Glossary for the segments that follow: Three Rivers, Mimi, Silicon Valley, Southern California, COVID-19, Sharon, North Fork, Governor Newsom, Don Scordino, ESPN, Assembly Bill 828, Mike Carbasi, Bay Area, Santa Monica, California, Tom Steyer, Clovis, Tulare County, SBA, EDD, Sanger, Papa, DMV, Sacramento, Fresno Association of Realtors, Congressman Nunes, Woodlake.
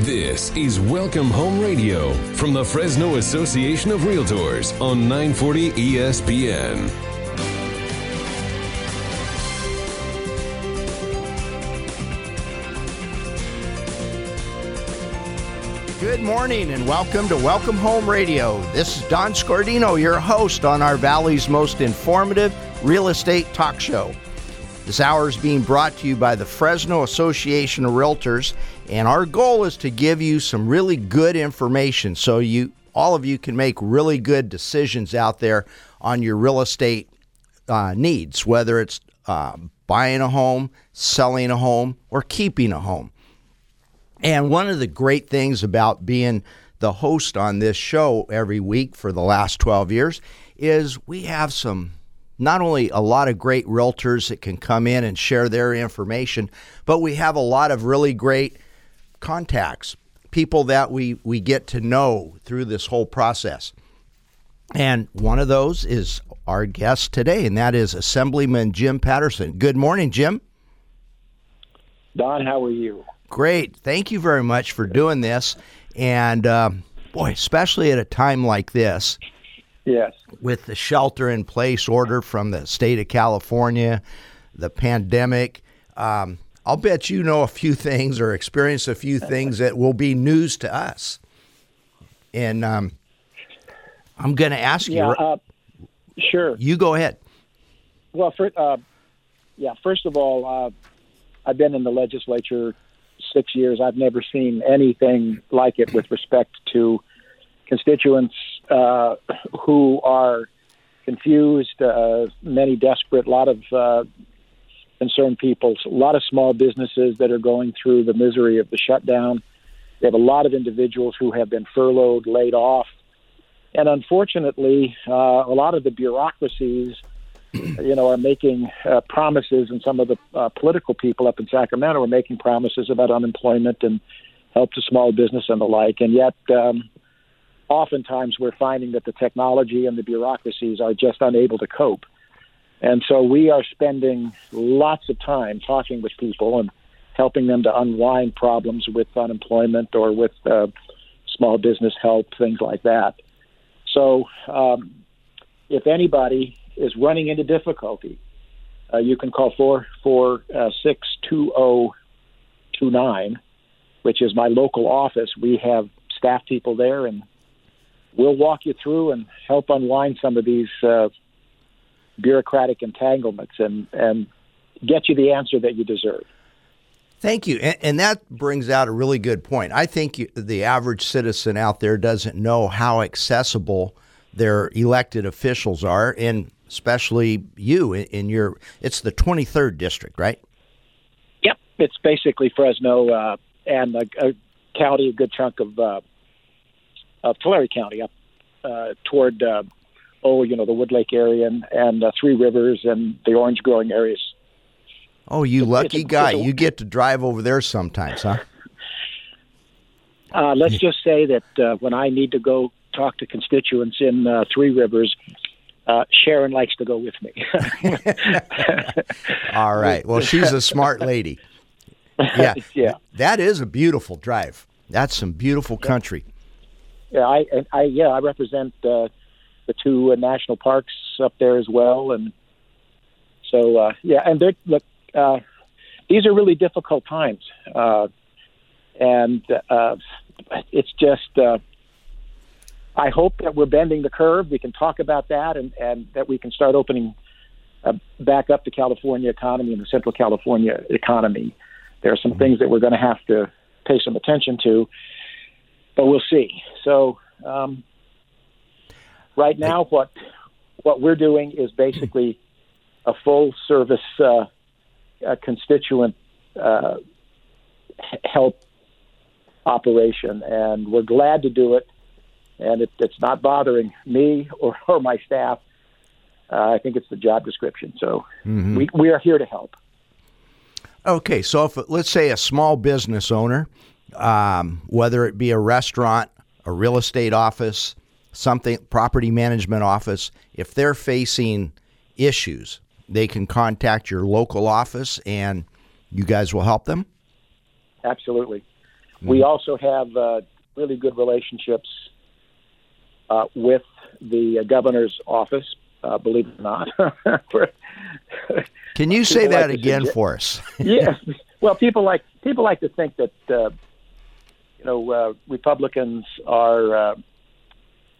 This is Welcome Home Radio from the Fresno Association of Realtors on 940 ESPN. Good morning and welcome to Welcome Home Radio. This is Don Scordino, your host on our Valley's most informative real estate talk show. This hour is being brought to you by the Fresno Association of Realtors, and our goal is to give you some really good information so you, all of you, can make really good decisions out there on your real estate needs, whether it's buying a home, selling a home, or keeping a home. And one of the great things about being the host on this show every week for the last 12 years is we have some, not only a lot of great realtors that can come in and share their information, but we have a lot of really great contacts, people that we get to know through this whole process. And one of those is our guest today, and that is Assemblyman Jim Patterson. Good morning, Jim. Don, how are you? Great. Thank you very much for doing this. And boy, especially at a time like this, yes, with the shelter-in-place order from the state of California, the pandemic, I'll bet you know a few things or experience a few things that will be news to us. And I'm going to ask you. Sure. You go ahead. Well, first of all, I've been in the legislature 6 years. I've never seen anything like it with respect to constituents who are confused, many desperate, a lot of concerned people, a lot of small businesses that are going through the misery of the shutdown. They have a lot of individuals who have been furloughed, laid off. And unfortunately, a lot of the bureaucracies, are making promises, and some of the political people up in Sacramento are making promises about unemployment and help to small business and the like. And yet, oftentimes we're finding that the technology and the bureaucracies are just unable to cope. And so we are spending lots of time talking with people and helping them to unwind problems with unemployment or with small business help, things like that. So if anybody is running into difficulty, you can call 446-2029, which is my local office. We have staff people there, and we'll walk you through and help unwind some of these bureaucratic entanglements and get you the answer that you deserve. Thank you. And that brings out a really good point. I think the average citizen out there doesn't know how accessible their elected officials are, and especially you in your, it's the 23rd district, right? Yep. It's basically Fresno and a county, a good chunk of Tulare County up toward, the Woodlake area and Three Rivers and the orange growing areas. Oh, you lucky guy. You get to drive over there sometimes, huh? Let's just say that when I need to go talk to constituents in Three Rivers, Sharon likes to go with me. All right. Well, she's a smart lady. Yeah. Yeah. That is a beautiful drive. That's some beautiful country. Yeah, I represent the two national parks up there as well, and so and look, these are really difficult times, and it's just I hope that we're bending the curve. We can talk about that, and that we can start opening back up the California economy and the Central California economy. There are some things that we're going to have to pay some attention to, but we'll see. So right now, what we're doing is basically a full-service constituent help operation, and we're glad to do it, and it's not bothering me or my staff. I think it's the job description, so we are here to help. Okay, so if, let's say, a small business owner, whether it be a restaurant, a real estate office, something, property management office, if they're facing issues, they can contact your local office and you guys will help them? Absolutely. We also have really good relationships with the governor's office, believe it or not. Can you say that again for us? Yeah. Well, people like to think that Republicans are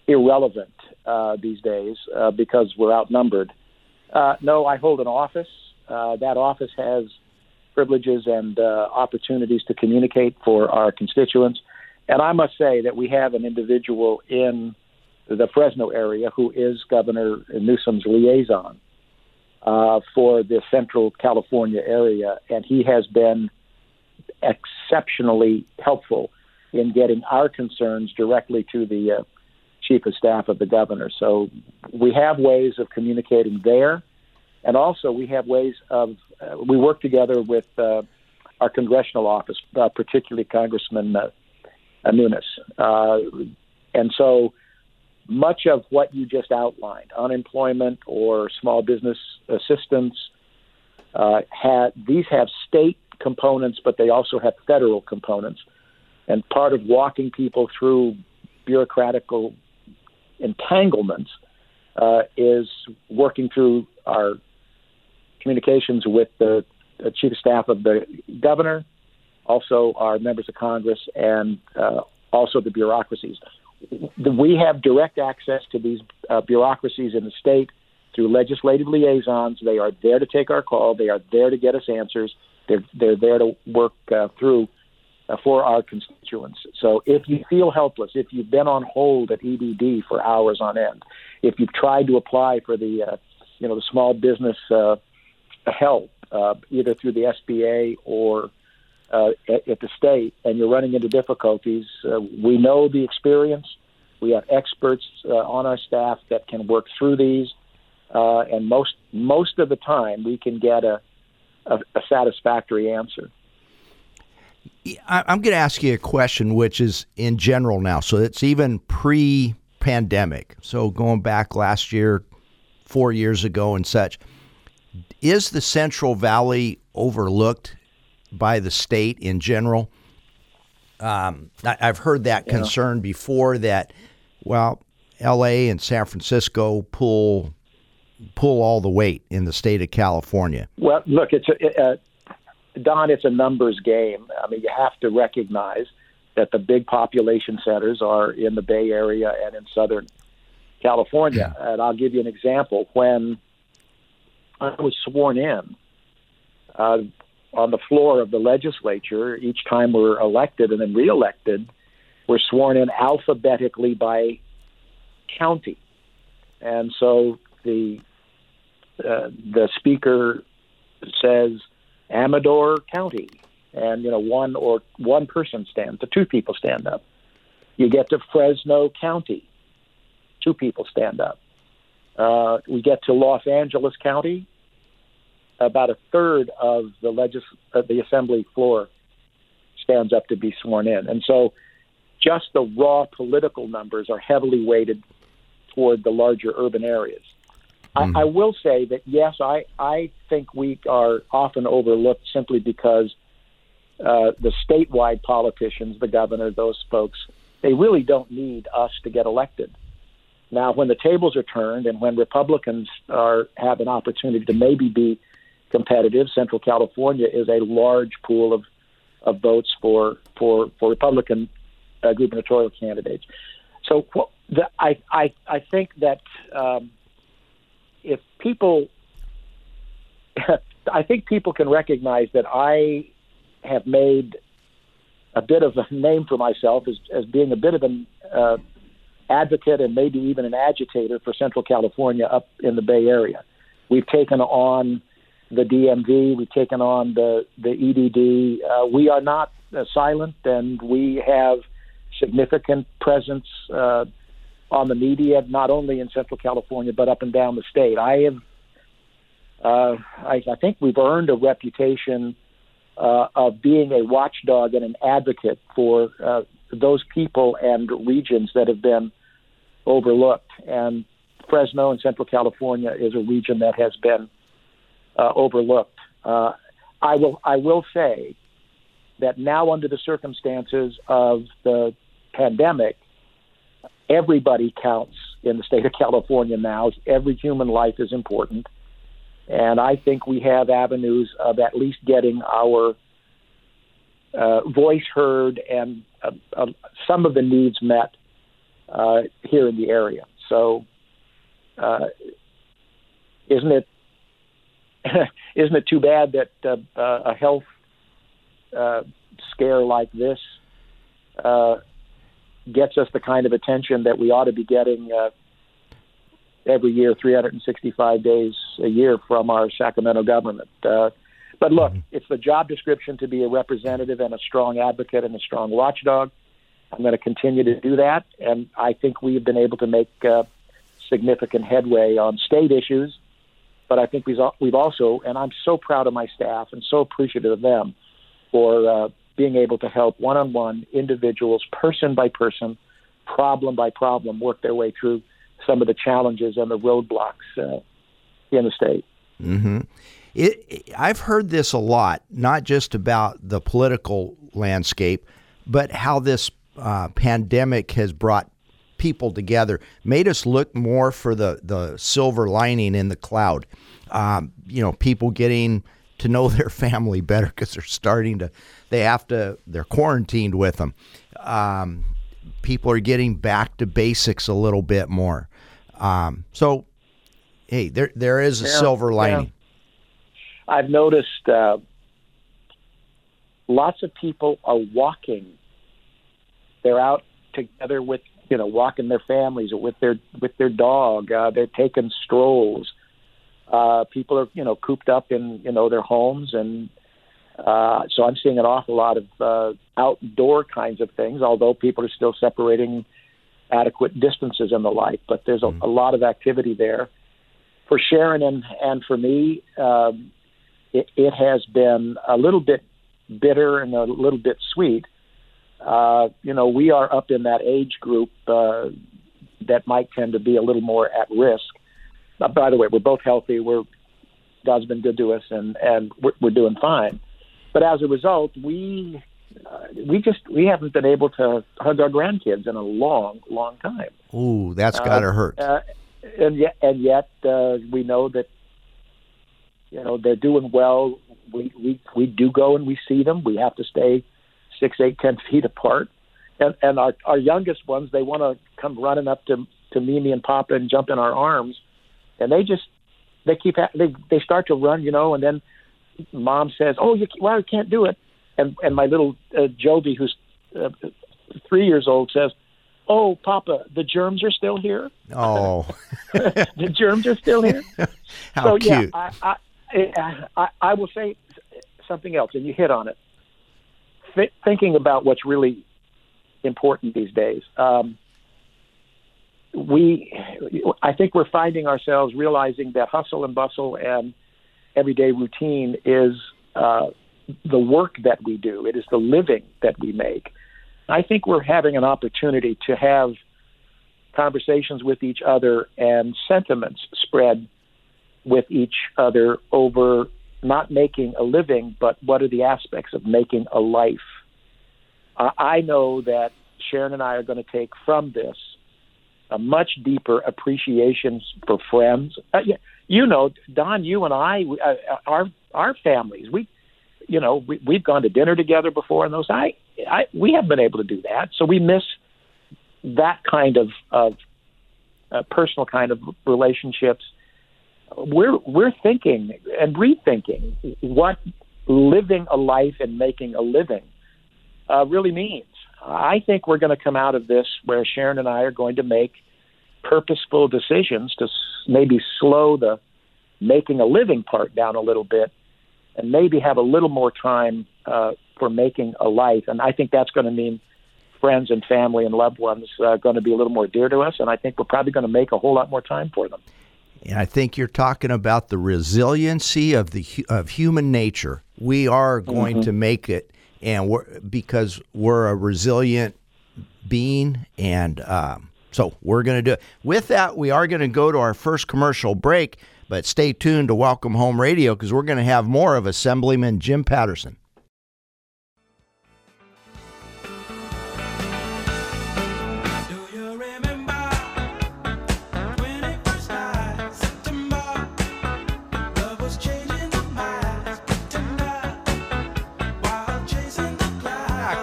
irrelevant these days because we're outnumbered. No, I hold an office. That office has privileges and opportunities to communicate for our constituents. And I must say that we have an individual in the Fresno area who is Governor Newsom's liaison for the Central California area. And he has been exceptionally helpful in getting our concerns directly to the Chief of Staff of the Governor. So we have ways of communicating there. And also we have ways of we work together with our congressional office, particularly Congressman Nunes. And so much of what you just outlined, unemployment or small business assistance, these have state components, but they also have federal components. And part of walking people through bureaucratical entanglements is working through our communications with the Chief of Staff of the Governor, also our members of Congress, and also the bureaucracies. We have direct access to these bureaucracies in the state through legislative liaisons. They are there to take our call. They are there to get us answers. They're there to work through for our constituents. So if you feel helpless, if you've been on hold at EDD for hours on end, if you've tried to apply for the the small business help either through the SBA or at the state, and you're running into difficulties, we know the experience. We have experts on our staff that can work through these, and most of the time we can get a satisfactory answer. I'm going to ask you a question, which is in general now. So it's even pre-pandemic. So going back last year, 4 years ago and such, is the Central Valley overlooked by the state in general? I've heard that concern before that, well, L.A. and San Francisco pull all the weight in the state of California. Well, look, Don, it's a numbers game. I mean, you have to recognize that the big population centers are in the Bay Area and in Southern California. Yeah. And I'll give you an example. When I was sworn in on the floor of the legislature, each time we're elected and then reelected, we're sworn in alphabetically by county. And so the speaker says, Amador County, and one person stands, two people stand up. You get to Fresno County, two people stand up. We get to Los Angeles County, about a third of the assembly floor stands up to be sworn in, and so just the raw political numbers are heavily weighted toward the larger urban areas. I will say that, yes, I think we are often overlooked simply because the statewide politicians, the governor, those folks, they really don't need us to get elected. Now, when the tables are turned and when Republicans have an opportunity to maybe be competitive, Central California is a large pool of votes for Republican gubernatorial candidates. So I think that... I think people can recognize that I have made a bit of a name for myself as being a bit of an advocate and maybe even an agitator for Central California up in the Bay Area. We've taken on the DMV. We've taken on the EDD. We are not silent, and we have significant presence on the media, not only in Central California, but up and down the state. I think we've earned a reputation of being a watchdog and an advocate for those people and regions that have been overlooked. And Fresno and Central California is a region that has been overlooked. I will say that now under the circumstances of the pandemic, everybody counts in the state of California now. Every human life is important. And I think we have avenues of at least getting our voice heard and some of the needs met here in the area. So isn't it too bad that a health scare like this gets us the kind of attention that we ought to be getting every year, 365 days a year from our Sacramento government. But look, it's the job description to be a representative and a strong advocate and a strong watchdog. I'm going to continue to do that, and I think we've been able to make significant headway on state issues. But I think we've also, and I'm so proud of my staff and so appreciative of them for being able to help one-on-one individuals, person by person, problem by problem, work their way through some of the challenges and the roadblocks in the state. Mm-hmm. I've heard this a lot, not just about the political landscape, but how this pandemic has brought people together, made us look more for the silver lining in the cloud. People getting to know their family better because they're quarantined with them. People are getting back to basics a little bit more. So, hey, there is a silver lining. Yeah. I've noticed lots of people are walking. They're out together with, walking their families or with their dog. They're taking strolls. People are, cooped up in, their homes. And so I'm seeing an awful lot of outdoor kinds of things, although people are still separating adequate distances and the like. But there's a lot of activity there. For Sharon and for me, it has been a little bit bitter and a little bit sweet. We are up in that age group that might tend to be a little more at risk. By the way, we're both healthy. God's been good to us, and we're doing fine. But as a result, we haven't been able to hug our grandkids in a long, long time. Ooh, that's gotta hurt. And yet, we know that they're doing well. We do go and we see them. We have to stay 6, 8, 10 feet apart. And our youngest ones, they want to come running up to Mimi and Papa and jump in our arms. And they start to run, and then Mom says, "Oh, you can't do it." And my little Joby, who's 3 years old, says, "Oh, Papa, the germs are still here." Oh, the germs are still here. How cute! Yeah, I will say something else, and you hit on it. Thinking about what's really important these days, I think we're finding ourselves realizing that hustle and bustle and everyday routine is the work that we do. It is the living that we make. I think we're having an opportunity to have conversations with each other and sentiments spread with each other over not making a living, but what are the aspects of making a life? I know that Sharon and I are going to take from this a much deeper appreciation for friends. Don, you and I, our families, we've gone to dinner together before, and those we haven't been able to do that, so we miss that kind of personal kind of relationships. We're thinking and rethinking what living a life and making a living really means. I think we're going to come out of this where Sharon and I are going to make purposeful decisions to maybe slow the making a living part down a little bit and maybe have a little more time for making a life. And I think that's going to mean friends and family and loved ones are going to be a little more dear to us. And I think we're probably going to make a whole lot more time for them. And I think you're talking about the resiliency of human nature. We are going to make it, and because we're a resilient being, and so we're going to do it. With that, we are going to go to our first commercial break, but stay tuned to Welcome Home Radio because we're going to have more of Assemblyman Jim Patterson.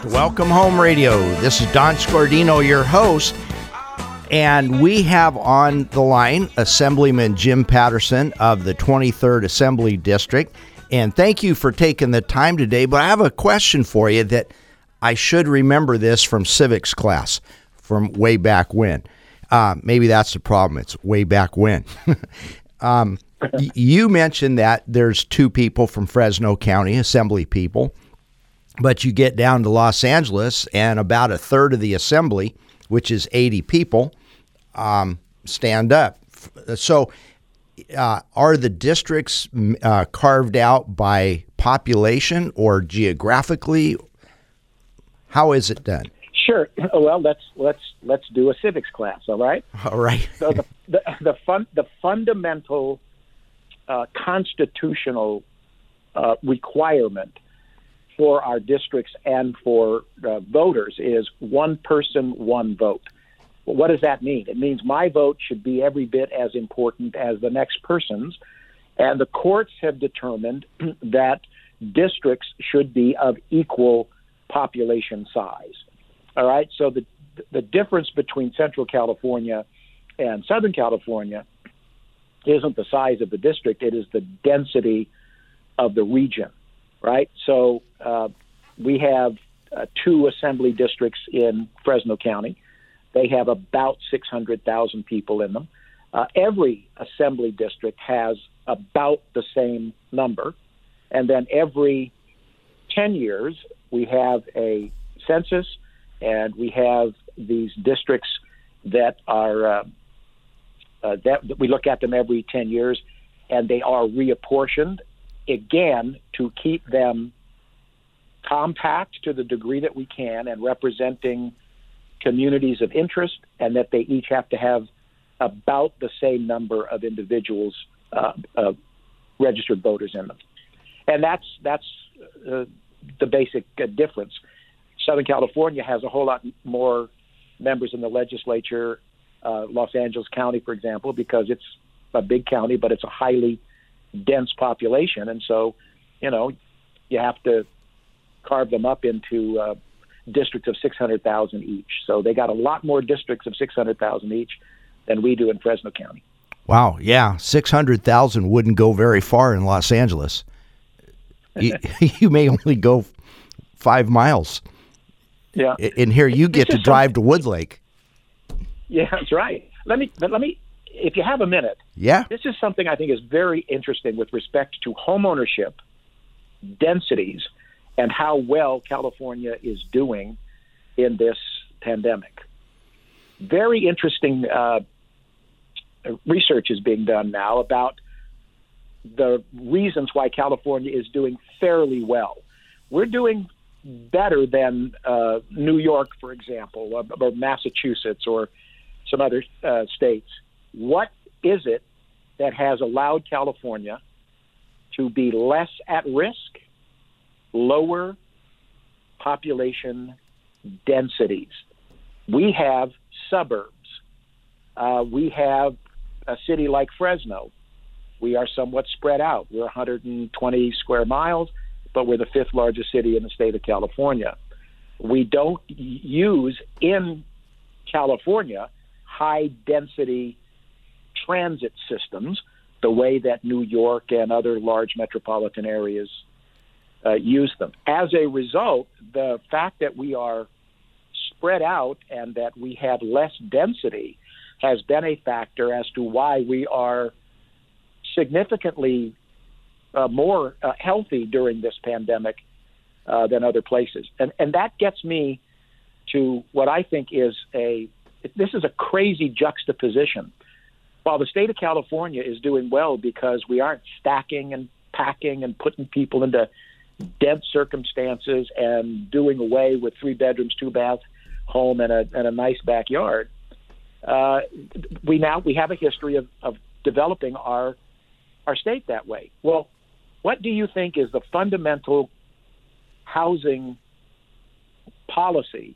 Welcome Home Radio. This is Don Scordino, your host, and we have on the line Assemblyman Jim Patterson of the 23rd Assembly District. And thank you for taking the time today, but I have a question for you that I should remember this from civics class from way back when. Maybe that's the problem. It's way back when. You mentioned that there's two people from Fresno County, Assembly people, but you get down to Los Angeles and about a third of the Assembly, which is 80 people, stand up. So are the districts carved out by population or geographically? How is it done? Sure. Well, let's do a civics class. All right. All right. So the fundamental constitutional requirement for our districts and for voters is one person, one vote. Well, what does that mean? It means my vote should be every bit as important as the next person's, and the courts have determined that districts should be of equal population size. All right, so the difference between Central California and Southern California isn't the size of the district, it is the density of the region, right? So we have two assembly districts in Fresno County. They have about 600,000 people in them. Every assembly district has about the same number. And then every 10 years, we have a census, and we have these districts that are that we look at them every 10 years, and they are reapportioned, again, to keep them compact to the degree that we can and representing communities of interest, and that they each have to have about the same number of individuals, registered voters in them. And that's the basic difference. Southern California has a whole lot more members in the legislature, Los Angeles County, for example, because it's a big county, but it's a highly dense population. And so, you know, you have to carve them up into districts of 600,000 each. So they got a lot more districts of 600,000 each than we do in Fresno County. Wow, yeah, 600,000 wouldn't go very far in Los Angeles. You may only go 5 miles. Yeah. In here, you get to drive to Woodlake. Yeah, that's right. Let me, if you have a minute. Yeah. This is something I think is very interesting with respect to homeownership, densities, and how well California is doing in this pandemic. Very interesting research is being done now about the reasons why California is doing fairly well. We're doing better than New York, for example, or Massachusetts or some other states. What is it that has allowed California to be less at risk? Lower population densities. We have suburbs. We have a city like Fresno. We are somewhat spread out. We're 120 square miles, but we're the fifth largest city in the state of California. We don't use in California high density transit systems the way that New York and other large metropolitan areas use them. As a result, the fact that we are spread out and that we have less density has been a factor as to why we are significantly more healthy during this pandemic than other places. And that gets me to what I think is this is a crazy juxtaposition. While the state of California is doing well because we aren't stacking and packing and putting people into dense circumstances and doing away with 3 bedrooms, 2 bath home and a nice backyard. We have a history of developing our state that way. Well, what do you think is the fundamental housing policy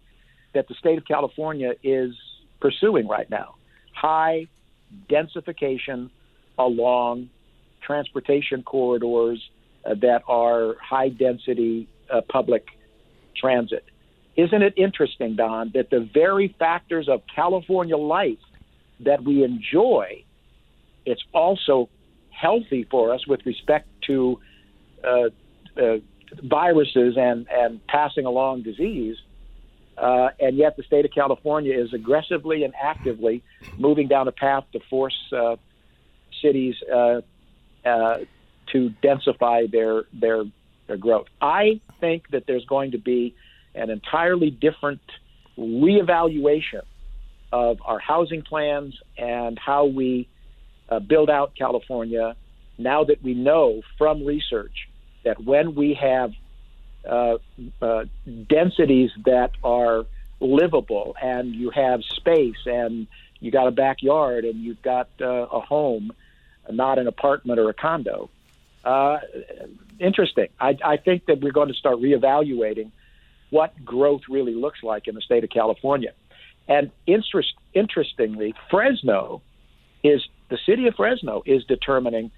that the state of California is pursuing right now? High densification along transportation corridors that are high-density public transit. Isn't it interesting, Don, that the very factors of California life that we enjoy, it's also healthy for us with respect to viruses and passing along disease, and yet the state of California is aggressively and actively moving down a path to force cities to densify their growth. I think that there's going to be an entirely different reevaluation of our housing plans and how we build out California now that we know from research that when we have densities that are livable and you have space and you got a backyard and you've got a home, not an apartment or a condo. Interesting. I think that we're going to start reevaluating what growth really looks like in the state of California. And interestingly, the city of Fresno is determining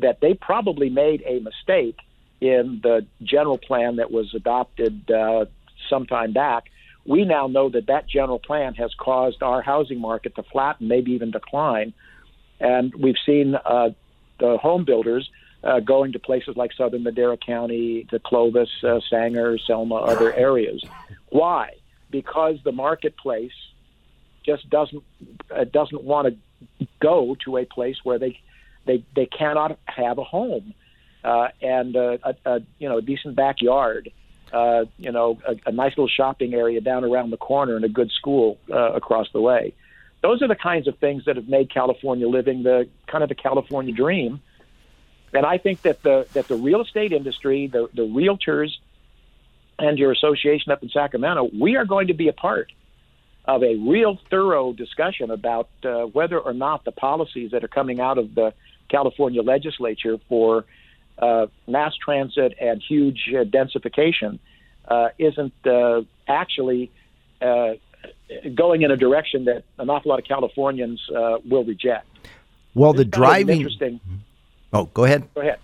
that they probably made a mistake in the general plan that was adopted some time back. We now know that that general plan has caused our housing market to flatten, maybe even decline. And we've seen the home builders going to places like Southern Madera County, to Clovis, Sanger, Selma, other areas. Why? Because the marketplace just doesn't want to go to a place where they cannot have a home and a decent backyard, a nice little shopping area down around the corner and a good school across the way. Those are the kinds of things that have made California living the California dream. And I think that the real estate industry, the realtors, and your association up in Sacramento, we are going to be a part of a real thorough discussion about whether or not the policies that are coming out of the California legislature for mass transit and huge densification isn't actually going in a direction that an awful lot of Californians will reject. Well, the driving... Interesting. Oh, go ahead. Go ahead.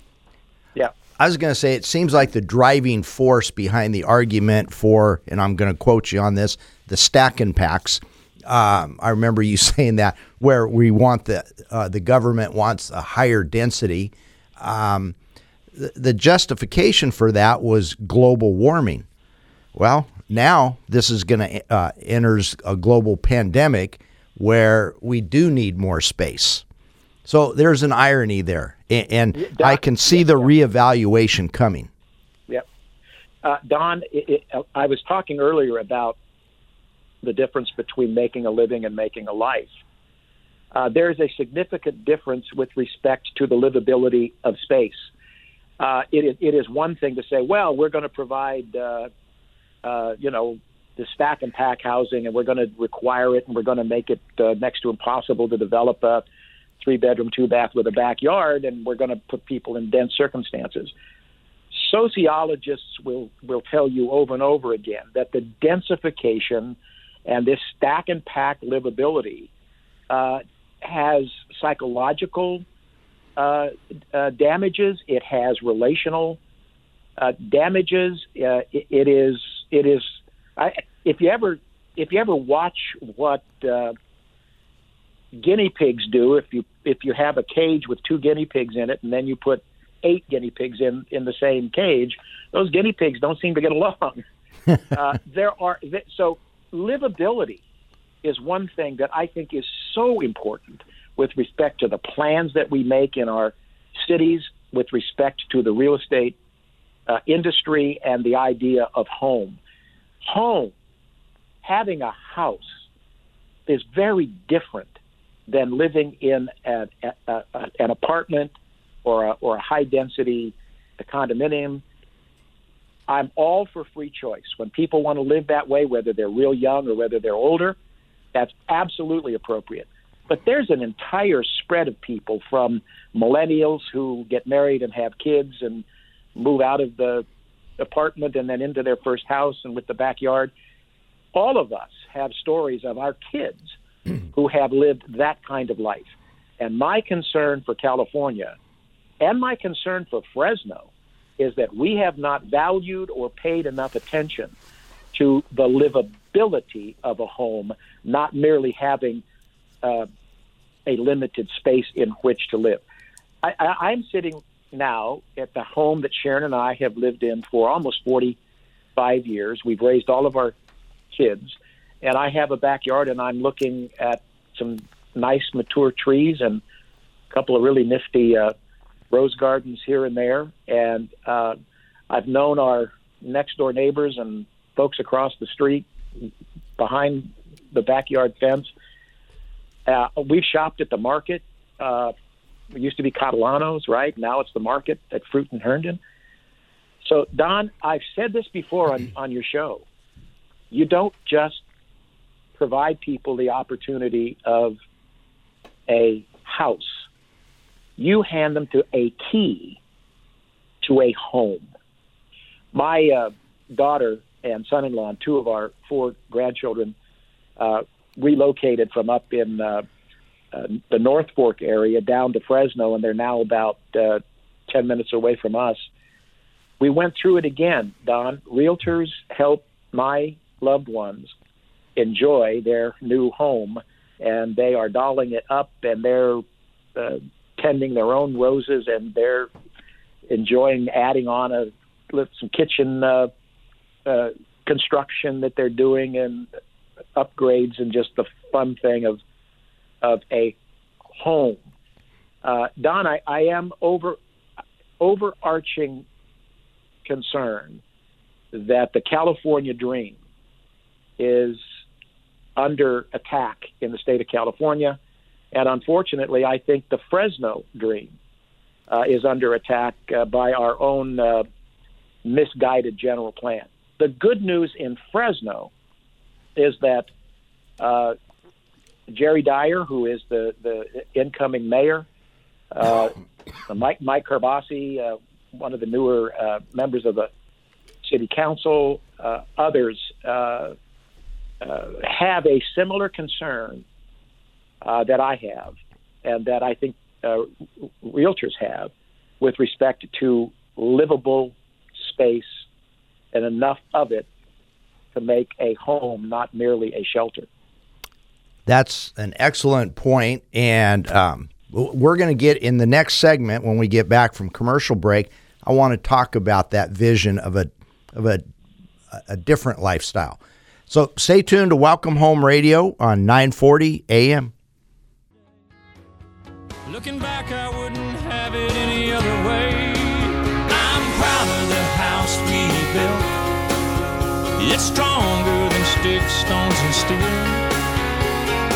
Yeah. I was going to say, it seems like the driving force behind the argument for, and I'm going to quote you on this, the stack and packs. I remember you saying that, where we want the government wants a higher density. The justification for that was global warming. Well, now this is going to enters a global pandemic where we do need more space. So there's an irony there, and I can see the reevaluation coming. Yep. Don, I was talking earlier about the difference between making a living and making a life. There's a significant difference with respect to the livability of space. It is one thing to say, well, we're going to provide, the stack and pack housing, and we're going to require it, and we're going to make it next to impossible to develop a 3-bedroom, 2-bath with a backyard, and we're going to put people in dense circumstances. Sociologists will tell you over and over again that the densification and this stack and pack livability has psychological damages. It has relational damages. It is. If you ever watch what guinea pigs do, if you have a cage with 2 guinea pigs in it and then you put 8 guinea pigs in the same cage, those guinea pigs don't seem to get along. So livability is one thing that I think is so important with respect to the plans that we make in our cities, with respect to the real estate industry and the idea of home. Home, having a house, is very different than living in an apartment or a high-density condominium. I'm all for free choice. When people want to live that way, whether they're real young or whether they're older, that's absolutely appropriate. But there's an entire spread of people, from millennials who get married and have kids and move out of the apartment and then into their first house and with the backyard. All of us have stories of our kids who have lived that kind of life. And my concern for California and my concern for Fresno is that we have not valued or paid enough attention to the livability of a home, not merely having a limited space in which to live. I'm sitting now at the home that Sharon and I have lived in for almost 45 years. We've raised all of our kids, and I have a backyard, and I'm looking at some nice mature trees and a couple of really nifty rose gardens here and there. And I've known our next-door neighbors and folks across the street behind the backyard fence. We've shopped at the market. It used to be Catalano's, right? Now it's the market at Fruit and Herndon. So, Don, I've said this before on your show. You don't just provide people the opportunity of a house. You hand them to a key to a home. My daughter and son-in-law and two of our four grandchildren relocated from up in the North Fork area down to Fresno, and they're now about 10 minutes away from us. We went through it again, Don. Realtors helped my loved ones enjoy their new home, and they are dolling it up, and they're tending their own roses, and they're enjoying adding on some kitchen construction that they're doing, and upgrades, and just the fun thing of a home. Don, I am overarching concern that the California dream is under attack in the state of California. And unfortunately, I think the Fresno dream is under attack by our own misguided general plan. The good news in Fresno is that Jerry Dyer, who is the incoming mayor, Mike Carbasi, one of the newer members of the city council, others have a similar concern that I have, and that I think realtors have, with respect to livable space and enough of it to make a home, not merely a shelter. That's an excellent point. And we're going to get in the next segment when we get back from commercial break. I want to talk about that vision of a different lifestyle. So stay tuned to Welcome Home Radio on 940 AM. Looking back, I wouldn't have it any other way. I'm proud of the house we built. It's stronger than sticks, stones, and steel.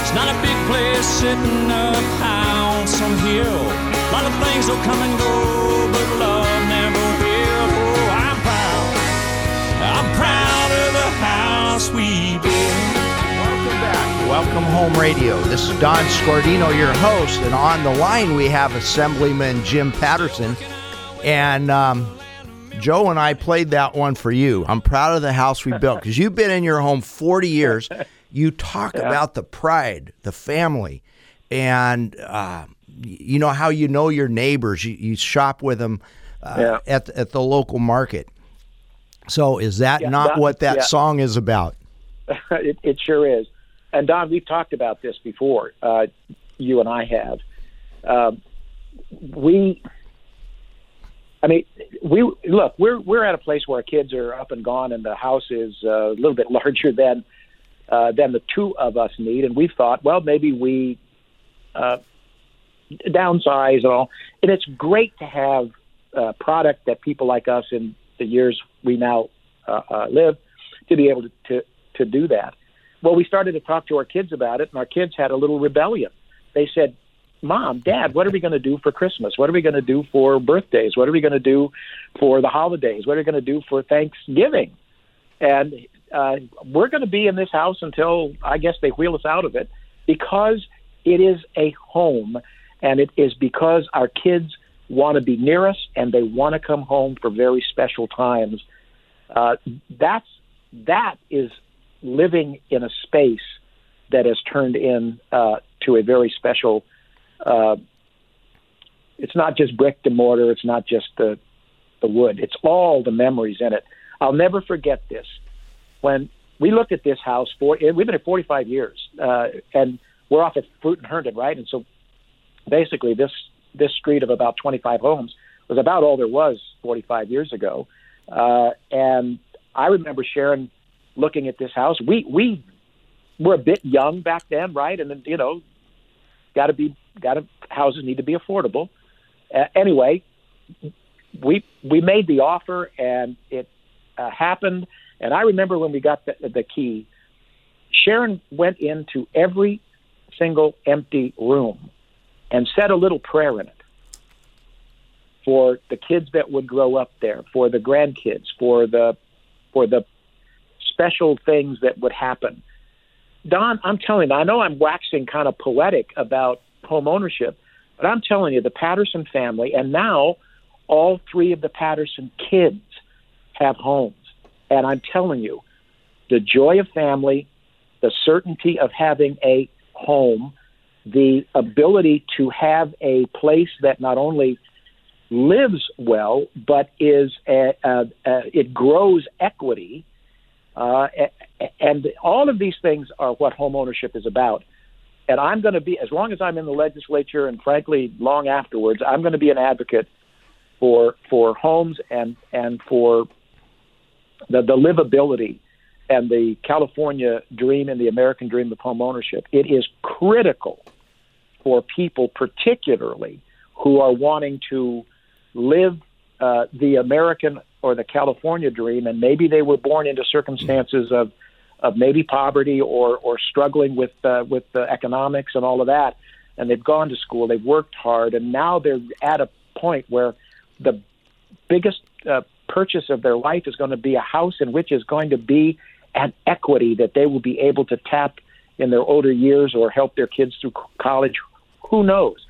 It's not a big place sitting up high on some hill. A lot of things will come and go, but love never will. Oh, I'm proud of the house we built. Welcome back. Welcome Home Radio. This is Don Scordino, your host, and on the line we have Assemblyman Jim Patterson. And Joe and I played that one for you. I'm proud of the house we built, because you've been in your home 40 years. You talk about the pride, the family, and you know how you know your neighbors. You shop with them at the local market. So is that not what that song is about? It sure is. And Don, we've talked about this before. You and I have. We're at a place where our kids are up and gone, and the house is a little bit larger than the two of us need. And we thought, well, maybe we downsize and all. And it's great to have a product that people like us in the years we now live to be able to do that. Well, we started to talk to our kids about it, and our kids had a little rebellion. They said, Mom, Dad, what are we going to do for Christmas? What are we going to do for birthdays? What are we going to do for the holidays? What are we going to do for Thanksgiving? And we're going to be in this house until, I guess, they wheel us out of it, because it is a home, and it is because our kids want to be near us, and they want to come home for very special times. That is living in a space that has turned in to a very special it's not just brick and mortar. It's not just the wood. It's all the memories in it. I'll never forget this. when we looked at this house for, we've been at 45 years, and we're off at Fruit and Herndon, right? And so basically this street of about 25 homes was about all there was 45 years ago. And I remember Sharon looking at this house. We were a bit young back then, right? And then, you know, houses need to be affordable. Anyway, we made the offer and it happened. And I remember when we got the key, Sharon went into every single empty room and said a little prayer in it for the kids that would grow up there, for the grandkids, for the special things that would happen. Don, I'm telling you, I know I'm waxing kind of poetic about home ownership, but I'm telling you, the Patterson family, and now all three of the Patterson kids have homes. And I'm telling you, the joy of family, the certainty of having a home, the ability to have a place that not only lives well, but is it grows equity. And all of these things are what homeownership is about. And I'm going to be, as long as I'm in the legislature and frankly, long afterwards, I'm going to be an advocate for homes and for the livability and the California dream and the American dream of homeownership. It is critical for people, particularly who are wanting to live the American or the California dream, and maybe they were born into circumstances of maybe poverty or struggling with the economics and all of that, and they've gone to school, they've worked hard, and now they're at a point where the biggest purchase of their life is going to be a house in which is going to be an equity that they will be able to tap in their older years or help their kids through college. Who knows?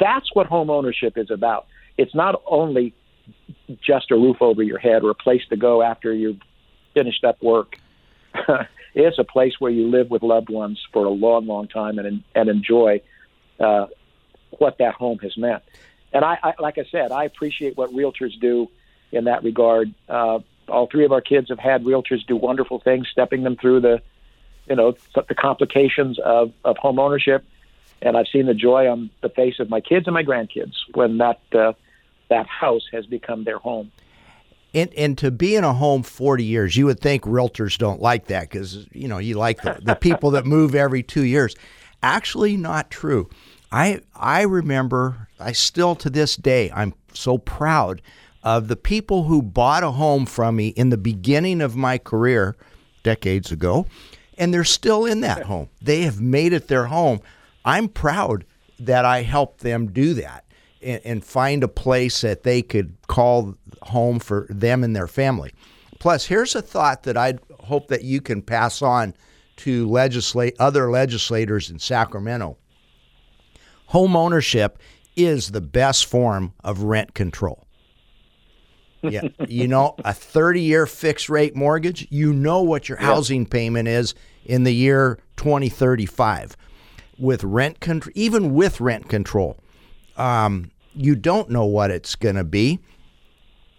That's what home ownership is about. It's not only just a roof over your head or a place to go after you've finished up work. It's a place where you live with loved ones for a long, long time and enjoy what that home has meant. And I like I said, I appreciate what realtors do in that regard. All three of our kids have had realtors do wonderful things, stepping them through the complications of home ownership. And I've seen the joy on the face of my kids and my grandkids when that house has become their home. And to be in a home 40 years, you would think realtors don't like that because, you know, you like the people that move every 2 years. Actually not true. I remember, I still to this day, I'm so proud of the people who bought a home from me in the beginning of my career decades ago, and they're still in that home. They have made it their home. I'm proud that I helped them do that and find a place that they could call home for them and their family. Plus, here's a thought that I hope that you can pass on to other legislators in Sacramento. Home ownership is the best form of rent control. Yeah, you know, a 30-year fixed rate mortgage, you know what your housing payment is in the year 2035. With rent control, even with rent control, you don't know what it's going to be.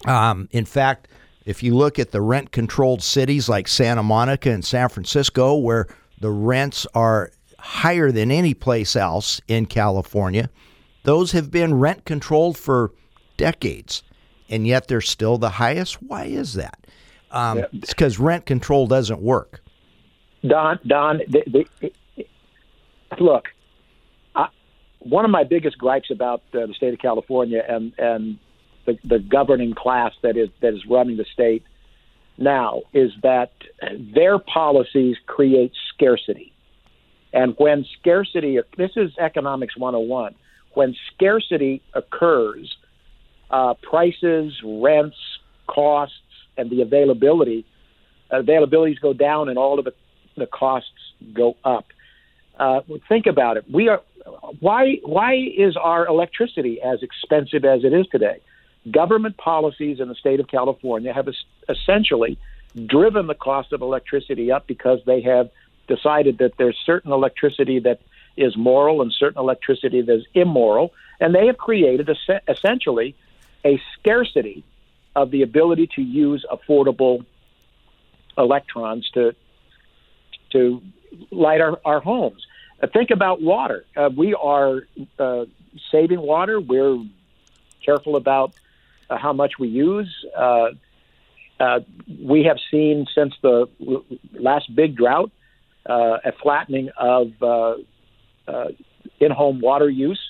In fact, if you look at the rent-controlled cities like Santa Monica and San Francisco, where the rents are higher than any place else in California, those have been rent-controlled for decades, and yet they're still the highest. Why is that? It's because rent control doesn't work. Don, look, one of my biggest gripes about the state of California and the governing class that is running the state now is that their policies create scarcity. And when scarcity, this is economics 101, when scarcity occurs, prices, rents, costs, and the availabilities go down and all of the costs go up. Think about it. Why is our electricity as expensive as it is today? Government policies in the state of California have essentially driven the cost of electricity up because they have decided that there's certain electricity that is moral and certain electricity that is immoral, and they have created essentially a scarcity of the ability to use affordable electrons to light our homes. Think about water. We are saving water. We're careful about how much we use. We have seen since the last big drought a flattening of in-home water use.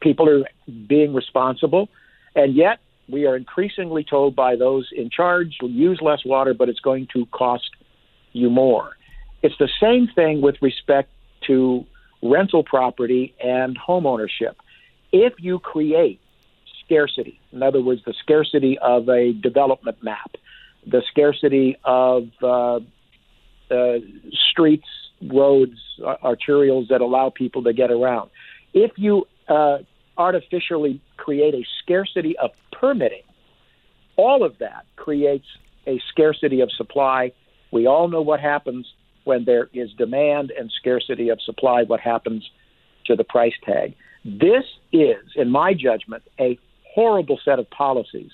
People are being responsible, and yet we are increasingly told by those in charge, use less water, but it's going to cost you more. It's the same thing with respect to rental property and homeownership. If you create scarcity, in other words, the scarcity of a development map, the scarcity of streets, roads, arterials that allow people to get around, if you artificially create a scarcity of permitting, all of that creates a scarcity of supply. We all know what happens when there is demand and scarcity of supply, what happens to the price tag. This is, in my judgment, a horrible set of policies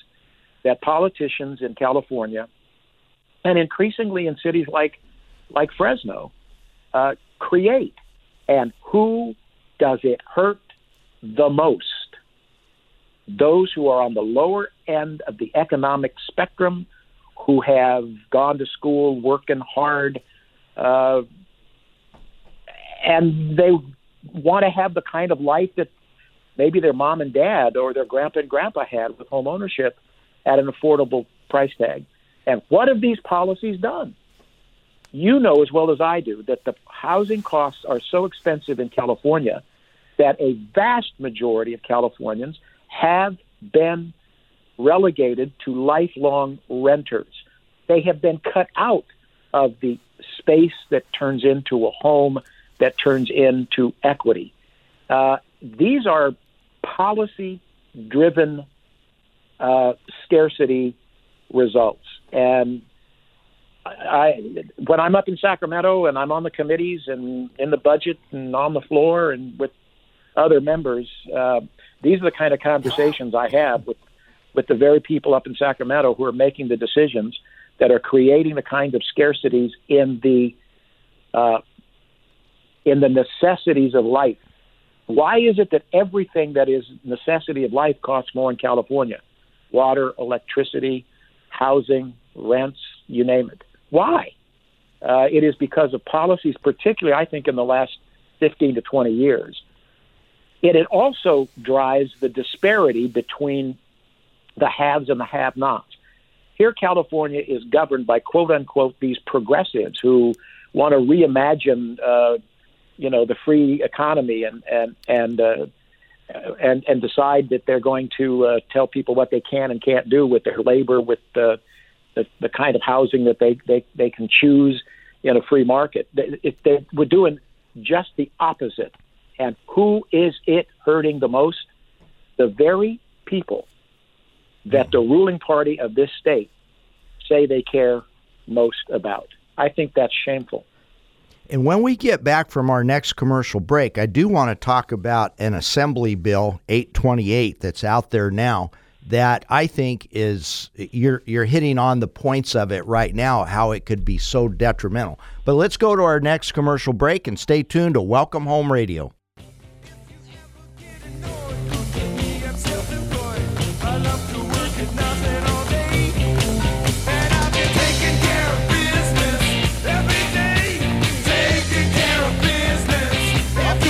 that politicians in California and increasingly in cities like Fresno create. And who does it hurt the most? Those who are on the lower end of the economic spectrum, who have gone to school, working hard, and they want to have the kind of life that maybe their mom and dad or their grandpa and grandpa had with home ownership at an affordable price tag. And what have these policies done? You know as well as I do that the housing costs are so expensive in California that a vast majority of Californians have been relegated to lifelong renters. They have been cut out of the space that turns into a home, that turns into equity. These are policy-driven scarcity results. And when I'm up in Sacramento and I'm on the committees and in the budget and on the floor and with other members, these are the kind of conversations I have with the very people up in Sacramento who are making the decisions that are creating the kind of scarcities in the necessities of life. Why is it that everything that is necessity of life costs more in California? Water, electricity, housing, rents, you name it. Why? It is because of policies, particularly, I think, in the last 15 to 20 years. It also drives the disparity between the haves and the have-nots. Here, California is governed by, quote-unquote, these progressives who want to reimagine, the free economy and decide that they're going to tell people what they can and can't do with their labor, with the kind of housing that they can choose in a free market. We're doing just the opposite. And who is it hurting the most? The very people that the ruling party of this state say they care most about. I think that's shameful. And when we get back from our next commercial break, I do want to talk about an Assembly Bill 828 that's out there now that I think is, you're hitting on the points of it right now, how it could be so detrimental. But let's go to our next commercial break and stay tuned to Welcome Home Radio.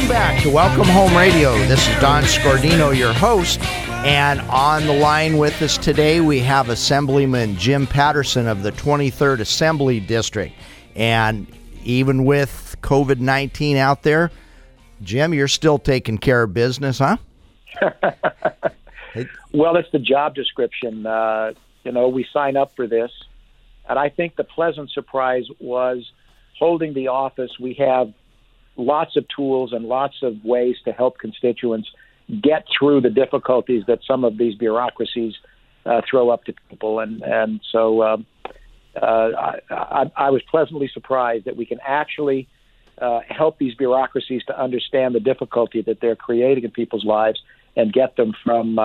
Back to Welcome Home Radio. This is Don Scordino, your host, and on the line with us today we have Assemblyman Jim Patterson of the 23rd Assembly District. And even with COVID-19 out there, Jim, you're still taking care of business, huh? Well, it's the job description. We sign up for this, and I think the pleasant surprise was holding the office. We have lots of tools and lots of ways to help constituents get through the difficulties that some of these bureaucracies throw up to people. And so I was pleasantly surprised that we can actually help these bureaucracies to understand the difficulty that they're creating in people's lives and get them from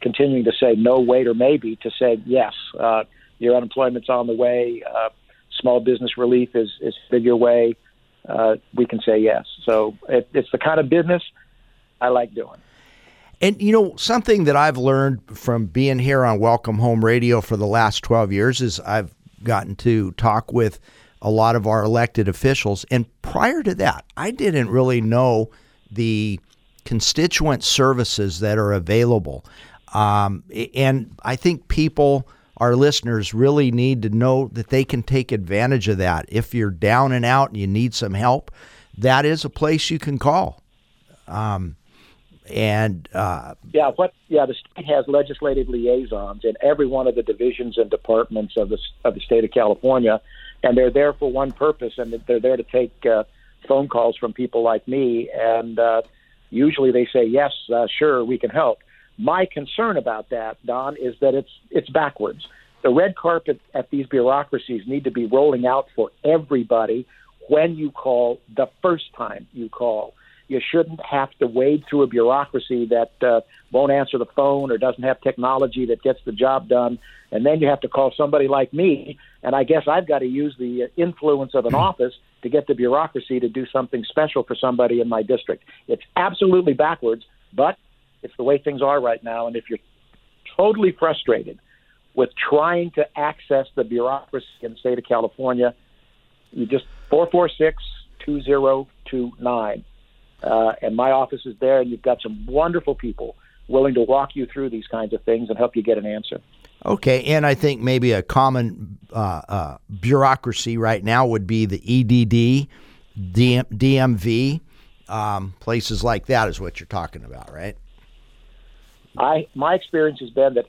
continuing to say no, wait, or maybe to say yes. Your unemployment's on the way. Small business relief is headed your way. We can say yes. So it's the kind of business I like doing. And, you know, something that I've learned from being here on Welcome Home Radio for the last 12 years is I've gotten to talk with a lot of our elected officials. And prior to that, I didn't really know the constituent services that are available. And I think people, our listeners, really need to know that they can take advantage of that. If you're down and out and you need some help, that is a place you can call. The state has legislative liaisons in every one of the divisions and departments of the state of California, and they're there for one purpose, and they're there to take phone calls from people like me, and usually they say, yes, sure, we can help. My concern about that, Don, is that it's backwards. The red carpet at these bureaucracies need to be rolling out for everybody when you call, the first time you call. You shouldn't have to wade through a bureaucracy that won't answer the phone or doesn't have technology that gets the job done. And then you have to call somebody like me. And I guess I've got to use the influence of an office to get the bureaucracy to do something special for somebody in my district. It's absolutely backwards, but it's the way things are right now. And if you're totally frustrated with trying to access the bureaucracy in the state of California, you just 446-2029. And my office is there, and you've got some wonderful people willing to walk you through these kinds of things and help you get an answer. Okay, and I think maybe a common bureaucracy right now would be the EDD, DMV, places like that is what you're talking about, right? My experience has been that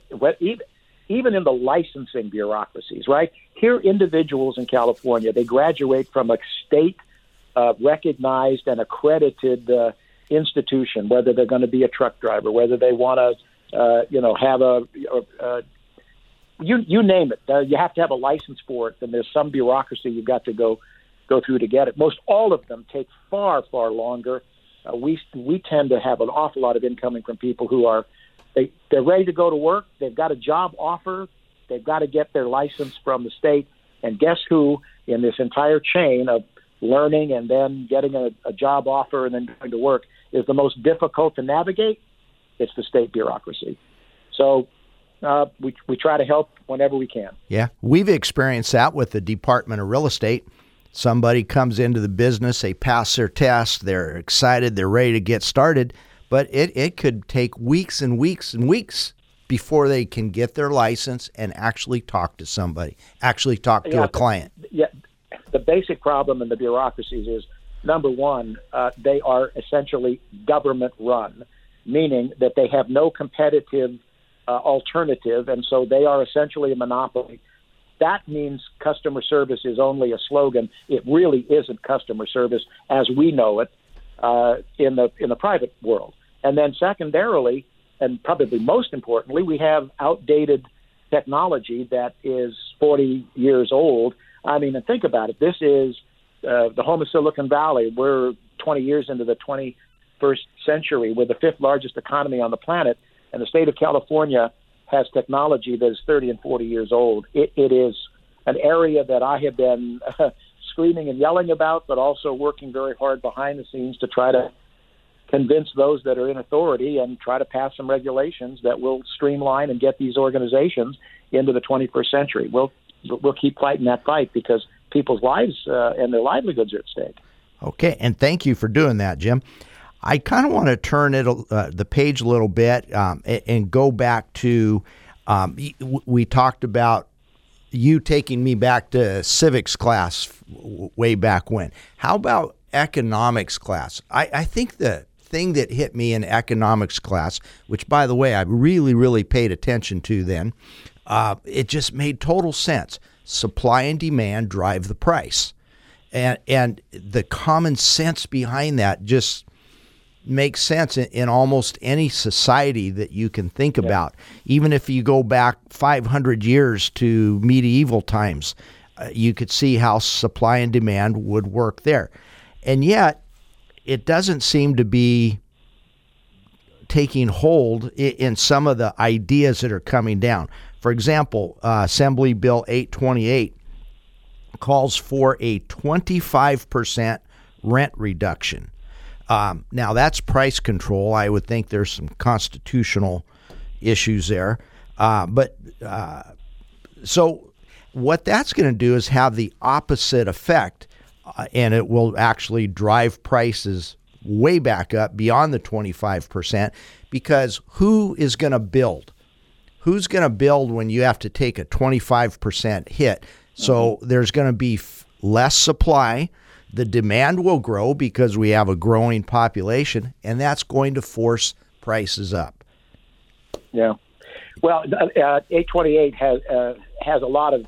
even in the licensing bureaucracies, right, here individuals in California, they graduate from a state recognized and accredited institution, whether they're going to be a truck driver, whether they want to, have you name it. You have to have a license for it, and there's some bureaucracy you've got to go through to get it. Most all of them take far, far longer. We tend to have an awful lot of incoming from people who are they're ready to go to work. They've got a job offer. They've got to get their license from the state. And guess who in this entire chain of learning and then getting a job offer and then going to work is the most difficult to navigate? It's the state bureaucracy. So we try to help whenever we can. Yeah, we've experienced that with the Department of Real Estate. Somebody comes into the business, they pass their test, they're excited, they're ready to get started, but it could take weeks and weeks and weeks before they can get their license and actually talk to somebody, actually talk to a client. Yeah. The basic problem in the bureaucracies is, number one, they are essentially government-run, meaning that they have no competitive alternative, and so they are essentially a monopoly. That means customer service is only a slogan. It really isn't customer service as we know it in the private world. And then secondarily, and probably most importantly, we have outdated technology that is 40 years old. I mean, and think about it. This is the home of Silicon Valley. We're 20 years into the 21st century. We're the fifth largest economy on the planet, and the state of California has technology that is 30 and 40 years old. It is an area that I have been screaming and yelling about, but also working very hard behind the scenes to try to convince those that are in authority and try to pass some regulations that will streamline and get these organizations into the 21st century. We'll keep fighting that fight because people's lives and their livelihoods are at stake. Okay, and thank you for doing that, Jim. I kind of want to turn the page a little bit and go back to we talked about you taking me back to civics class way back when. How about economics class? I think the thing that hit me in economics class, which, by the way, I really, really paid attention to then, it just made total sense. Supply and demand drive the price. And the common sense behind that just makes sense in almost any society that you can think about. Even if you go back 500 years to medieval times, you could see how supply and demand would work there. And yet, it doesn't seem to be taking hold in some of the ideas that are coming down. For example, Assembly Bill 828 calls for a 25% rent reduction. Now, that's price control. I would think there's some constitutional issues there. So what that's going to do is have the opposite effect, and it will actually drive prices way back up beyond the 25%, because who is going to build? Who's going to build when you have to take a 25% hit? So there's going to be less supply. The demand will grow because we have a growing population, and that's going to force prices up. Yeah. Well, 828 has a lot of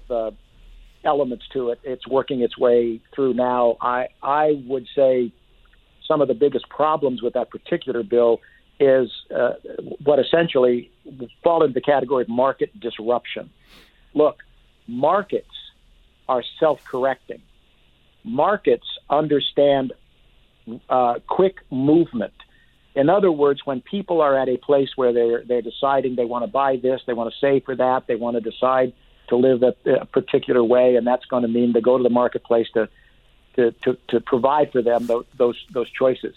elements to it. It's working its way through now. I would say some of the biggest problems with that particular bill is what essentially fall into the category of market disruption. Look, markets are self-correcting. Markets understand quick movement. In other words, when people are at a place where they're deciding they want to buy this, they want to save for that, they want to decide to live a particular way, and that's going to mean to go to the marketplace to provide for them those choices.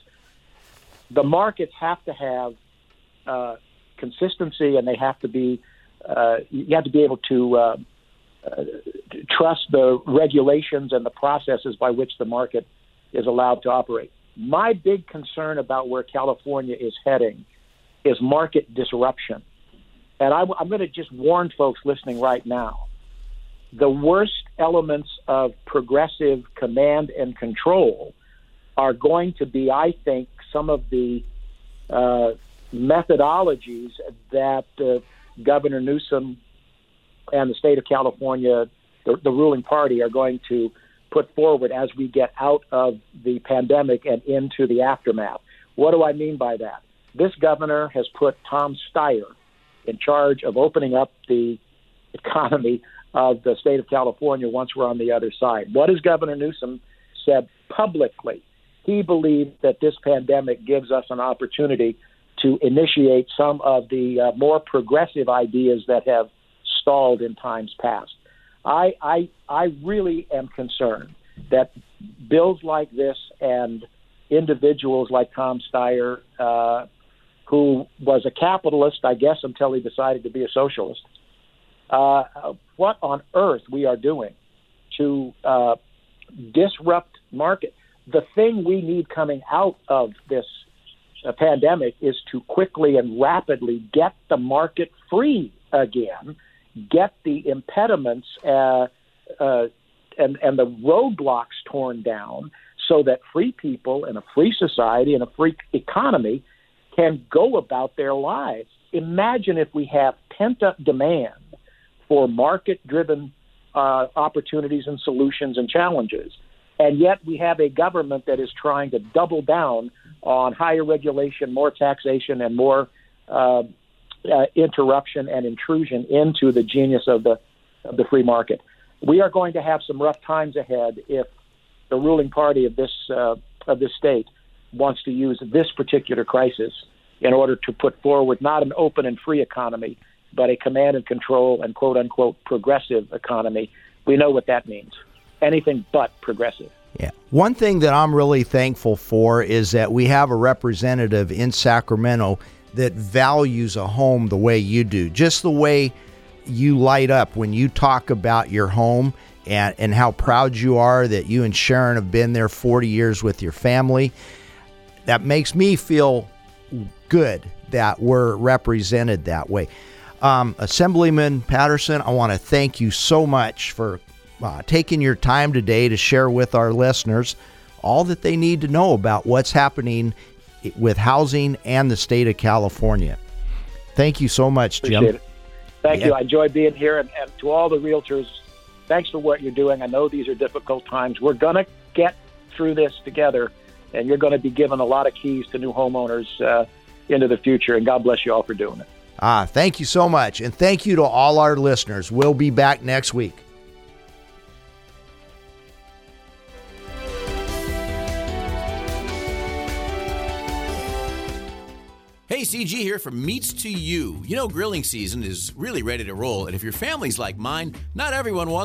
The markets have to have consistency, and they have to be you have to be able to trust the regulations and the processes by which the market is allowed to operate. My big concern about where California is heading is market disruption. And I'm going to just warn folks listening right now. The worst elements of progressive command and control are going to be, I think, some of the methodologies that Governor Newsom and the state of California, the ruling party, are going to put forward as we get out of the pandemic and into the aftermath. What do I mean by that? This governor has put Tom Steyer in charge of opening up the economy of the state of California once we're on the other side. What has Governor Newsom said publicly? He believes that this pandemic gives us an opportunity to initiate some of the more progressive ideas that have stalled in times past. I really am concerned that bills like this and individuals like Tom Steyer, who was a capitalist, I guess, until he decided to be a socialist, what on earth we are doing to disrupt market. The thing we need coming out of this pandemic is to quickly and rapidly get the market free again, get the impediments and the roadblocks torn down so that free people in a free society and a free economy can go about their lives. Imagine if we have pent-up demand for market-driven opportunities and solutions and challenges, and yet we have a government that is trying to double down on higher regulation, more taxation, and more interruption and intrusion into the genius of the free market. We are going to have some rough times ahead if the ruling party of this state wants to use this particular crisis in order to put forward not an open and free economy, but a command and control and quote unquote progressive economy. We know what that means. Anything but progressive. Yeah. One thing that I'm really thankful for is that we have a representative in Sacramento that values a home the way you do, just the way you light up when you talk about your home and how proud you are that you and Sharon have been there 40 years with your family. That makes me feel good that we're represented that way. Assemblyman Patterson, I want to thank you so much for taking your time today to share with our listeners all that they need to know about what's happening with housing and the state of California. Thank you so much, Jim. Appreciate it. Thank you. I enjoy being here. And to all the realtors, thanks for what you're doing. I know these are difficult times. We're going to get through this together, and you're going to be given a lot of keys to new homeowners into the future. And God bless you all for doing it. Thank you so much. And thank you to all our listeners. We'll be back next week. Hey, CG here from Meats to You. You know, grilling season is really ready to roll, and if your family's like mine, not everyone wants